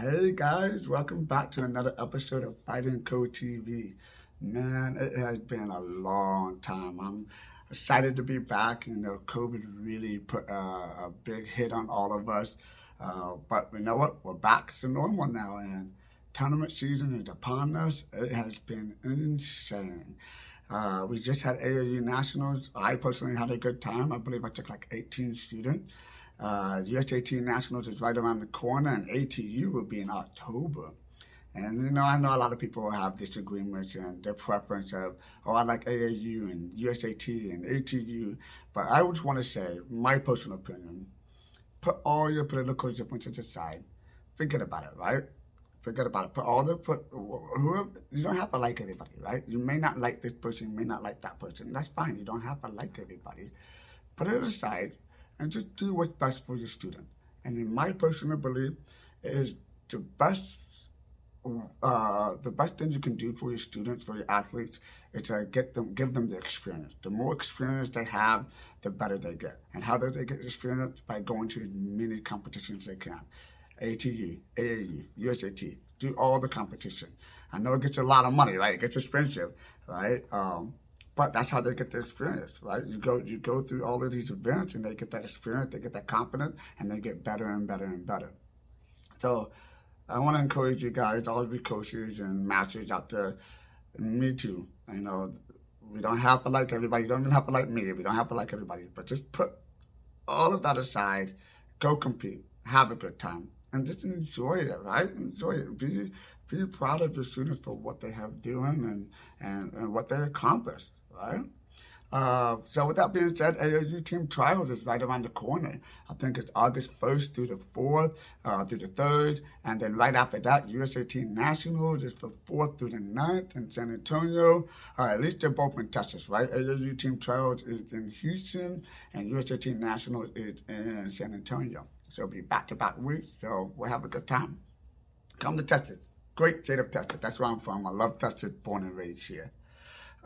Hey guys, welcome back to another episode of Fighting Code TV. Man, it has been a long time. I'm excited to be back. You know, COVID really put a big hit on all of us. But you know what? We're back to normal now, and tournament season is upon us. It has been insane. We just had AAU Nationals. I personally had a good time. I believe I took like 18 students. USAT Nationals is right around the corner, and ATU will be in October. And, you know, I know a lot of people have disagreements and their preference of, oh, I like AAU and USAT and ATU. But I just want to say, my personal opinion, put all your political differences aside. Forget about it, right? Forget about it. You don't have to like everybody, right? You may not like this person, you may not like that person. That's fine. You don't have to like everybody. Put it aside. And just do what's best for your student. And in my personal belief, it is the best thing you can do for your students, for your athletes, is to give them the experience. The more experience they have, the better they get. And how do they get experience? By going to as many competitions they can. ATU, AAU, USAT, do all the competition. I know it gets a lot of money, right? It gets expensive, right? But that's how they get the experience, right? You go through all of these events, and they get that experience, they get that confidence, and they get better and better and better. So I want to encourage you guys, all of you coaches and masters out there, me too. You know, we don't have to like everybody. You don't even have to like me. We don't have to like everybody. But just put all of that aside. Go compete. Have a good time. And just enjoy it, right? Enjoy it. Be proud of your students for what they have doing and what they accomplished. Right? So with that being said, AAU Team Trials is right around the corner. I think it's August 1st through the 4th, through the 3rd. And then right after that, USAT Nationals is the 4th through the 9th in San Antonio. At least they're both in Texas, right? AAU Team Trials is in Houston, and USAT Nationals is in San Antonio. So it'll be back-to-back weeks, so we'll have a good time. Come to Texas. Great state of Texas. That's where I'm from. I love Texas, born and raised here.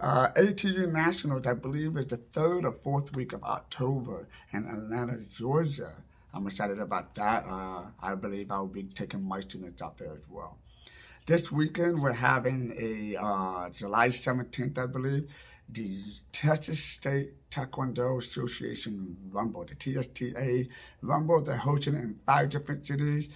ATU Nationals, I believe, is the third or fourth week of October in Atlanta, Georgia. I'm excited about that. I believe I will be taking my students out there as well. This weekend, we're having a July 17th, I believe, the Texas State Taekwondo Association Rumble, the TSTA Rumble. They're hosting it in 5 different cities.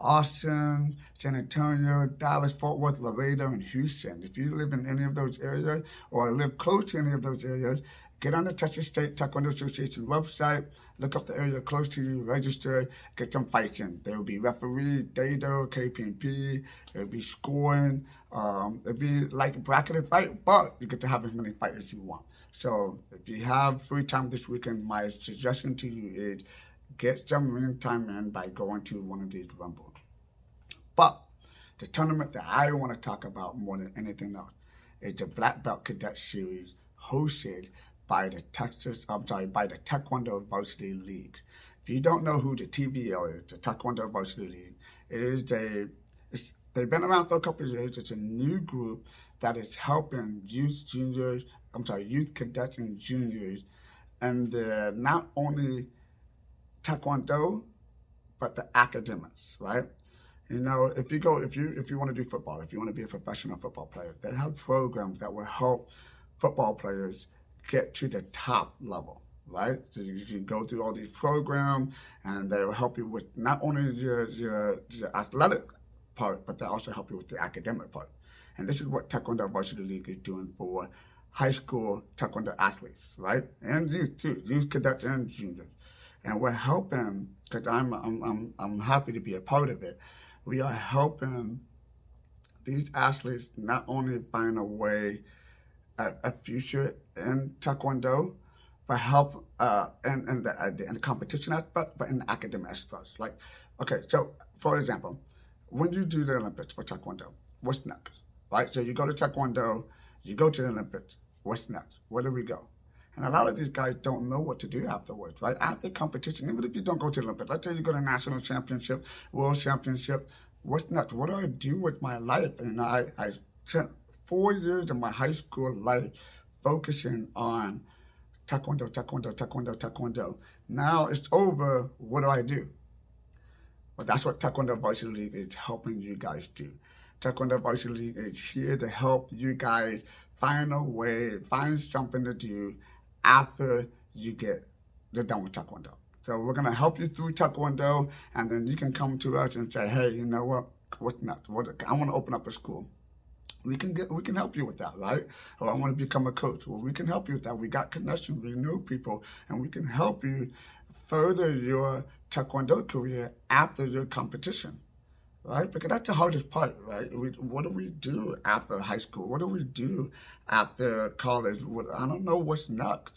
Austin, San Antonio, Dallas, Fort Worth, Laredo, and Houston. If you live in any of those areas or live close to any of those areas, get on the Texas State Taekwondo Association website, look up the area close to you, register, get some fights in. There will be referees, Dado, KPNP, there will be scoring. It'll be like a bracketed fight, but you get to have as many fights as you want. So if you have free time this weekend, my suggestion to you is get some ring time in by going to one of these rumbles. But the tournament that I want to talk about more than anything else is the Black Belt Cadet Series hosted by the Taekwondo Varsity League. If you don't know who the TVL is, the Taekwondo Varsity League, they've been around for a couple of years. It's a new group that is helping youth cadets and juniors, and they're not only Taekwondo, but the academics, right? You know, if you want to do football, if you want to be a professional football player, they have programs that will help football players get to the top level, right? So you can go through all these programs, and they will help you with not only your athletic part, but they also help you with the academic part. And this is what Taekwondo Varsity League is doing for high school Taekwondo athletes, right? And youth too, youth cadets and juniors. And we're helping, because I'm happy to be a part of it. We are helping these athletes not only find a way, a future in Taekwondo, but help in the competition aspect, but in the academic aspects. Like, okay, so for example, when you do the Olympics for Taekwondo, what's next, right? So you go to Taekwondo, you go to the Olympics. What's next? Where do we go? And a lot of these guys don't know what to do afterwards, right? After competition, even if you don't go to the Olympics, let's say you go to national championship, world championship, what's next? What do I do with my life? And I spent 4 years of my high school life focusing on Taekwondo. Now it's over. What do I do? But that's what Taekwondo Varsity League is helping you guys do. Taekwondo Varsity League is here to help you guys find a way, find something to do after you get done with Taekwondo. So we're going to help you through Taekwondo, and then you can come to us and say, hey, you know what? What's next? I want to open up a school. We can help you with that, right? Or I want to become a coach. Well, we can help you with that. We got connections. We know people, and we can help you further your Taekwondo career after your competition, right? Because that's the hardest part, right? What do we do after high school? What do we do after college? I don't know what's next.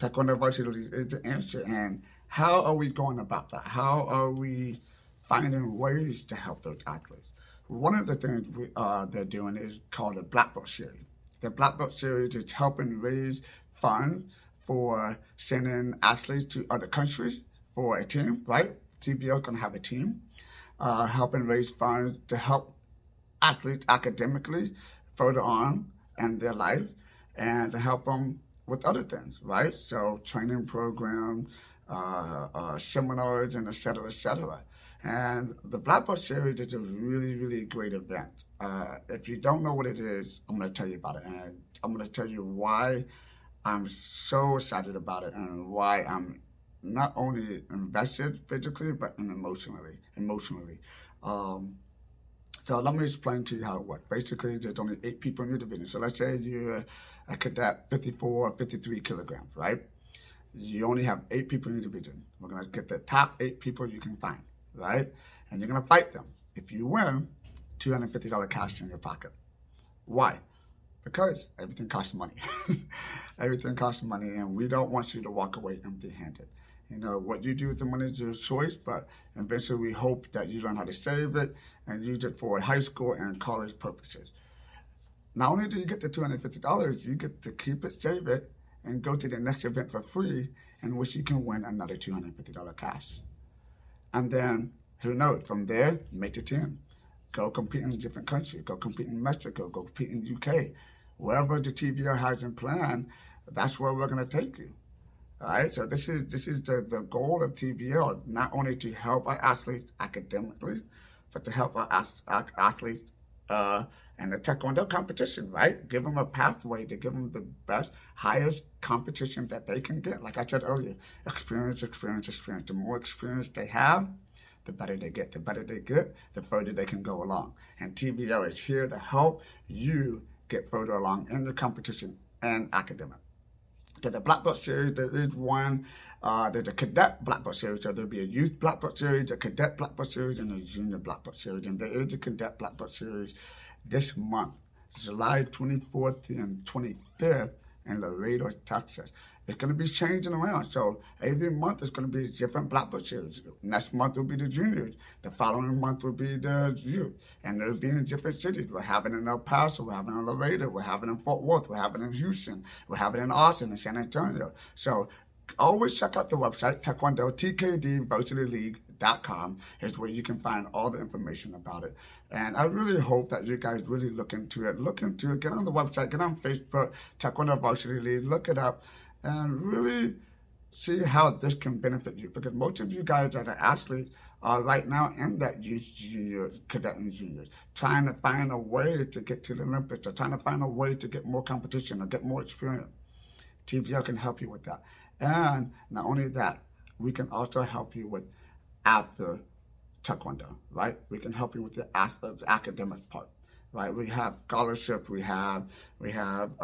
Taekwondo Varsity is the answer. And how are we going about that? How are we finding ways to help those athletes? One of the things they're doing is called the Black Belt Series. The Black Belt Series is helping raise funds for sending athletes to other countries for a team, right? TBL can have a team, helping raise funds to help athletes academically further on in their life and to help them with other things, right? So training programs, seminars, and et cetera, et cetera. And the Black Belt Series is a really, really great event. If you don't know what it is, I'm going to tell you about it. And I'm going to tell you why I'm so excited about it and why I'm not only invested physically, but emotionally. So let me explain to you how it works. Basically, there's only 8 people in your division. So let's say you're a cadet, 54 or 53 kilograms, right? You only have 8 people in your division. We're going to get the top 8 people you can find, right? And you're going to fight them. If you win, $250 cash in your pocket. Why? Because everything costs money. Everything costs money, and we don't want you to walk away empty-handed. You know, what you do with the money is your choice, but eventually we hope that you learn how to save it and use it for high school and college purposes. Not only do you get the $250, you get to keep it, save it, and go to the next event for free, in which you can win another $250 cash. And then, who knows, from there, make the team. Go compete in a different country. Go compete in Mexico. Go compete in UK. Wherever the TVR has in plan, that's where we're going to take you. All right? So this is the goal of TVR, not only to help our athletes academically, but to help our athletes in the Taekwondo competition, right? Give them a pathway to give them the best, highest competition that they can get. Like I said earlier, experience. The more experience they have, the better they get, the further they can go along. And TVL is here to help you get further along in the competition and academic. So the Black Belt Series, there is one. There's a Cadet Black Belt Series, so there'll be a Youth Black Belt Series, a Cadet Black Belt Series, and a Junior Black Belt Series. And there is a Cadet Black Belt Series this month, July 24th and 25th in Laredo, Texas. It's going to be changing around. So every month it's going to be a different Black Belt Series. Next month will be the juniors. The following month will be the youth. And it'll be in different cities. We're having it in El Paso. We're having it in Laredo. We're having it in Fort Worth. We're having it in Houston. We're having it in Austin and San Antonio. So always check out the website, TaekwondoTKDVarsityLeague.com. It's where you can find all the information about it. And I really hope that you guys really look into it. Get on the website. Get on Facebook, Taekwondo Varsity League. Look it up. And really see how this can benefit you, because most of you guys that are athletes are right now in that youth, juniors, cadet, and juniors, trying to find a way to get to the Olympics, or trying to find a way to get more competition or get more experience. TVL can help you with that. And not only that, we can also help you with after Taekwondo, right? We can help you with the academic part, right? We have scholarships, we have academic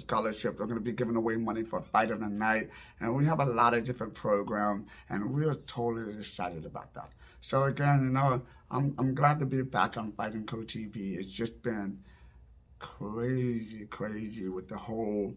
scholarships. We're going to be giving away money for Fight of the Night. And we have a lot of different programs, and we are totally excited about that. So again, you know, I'm glad to be back on Fighting Co TV. It's just been crazy with the whole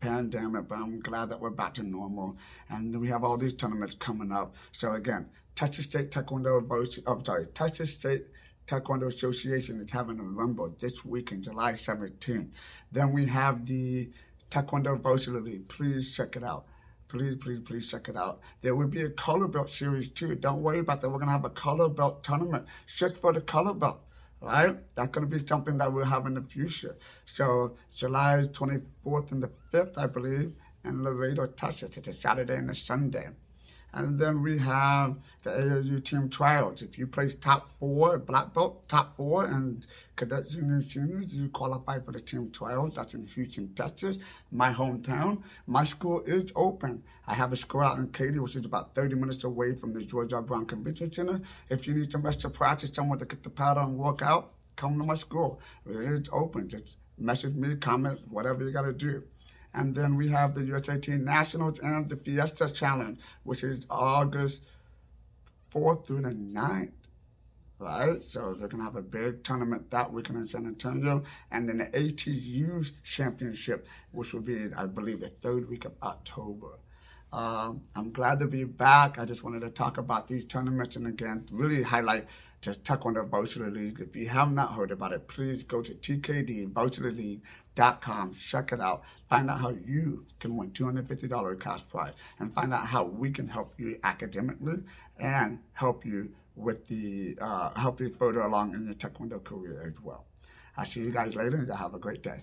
pandemic, but I'm glad that we're back to normal. And we have all these tournaments coming up. So again, Texas State Taekwondo Association is having a rumble this weekend, July 17th. Then we have the Taekwondo Varsity League. Please check it out. Please check it out. There will be a color belt series too. Don't worry about that. We're going to have a color belt tournament just for the color belt, right? That's going to be something that we'll have in the future. So July 24th and the 5th, I believe, in Laredo, Texas. It's a Saturday and a Sunday. And then we have the AAU team trials. If you place top four, black belt, top four, and cadets and seniors, you qualify for the team trials. That's in Houston, Texas, my hometown. My school is open. I have a school out in Katy, which is about 30 minutes away from the George R. Brown Convention Center. If you need some extra practice, someone to get the paddle and work out, come to my school. It's open. Just message me, comment, whatever you got to do. And then we have the USAT Nationals and the Fiesta Challenge, which is August 4th through the 9th, right? So they're going to have a big tournament that weekend in San Antonio. And then the ATU Championship, which will be, I believe, the third week of October. I'm glad to be back. I just wanted to talk about these tournaments and, again, really highlight just Taekwondo Varsity League. If you have not heard about it, please go to tkdvirtuallyleague.com. Check it out. Find out how you can win $250 cash prize and find out how we can help you academically and help you with the help you further along in your Taekwondo career as well. I'll see you guys later and y'all have a great day.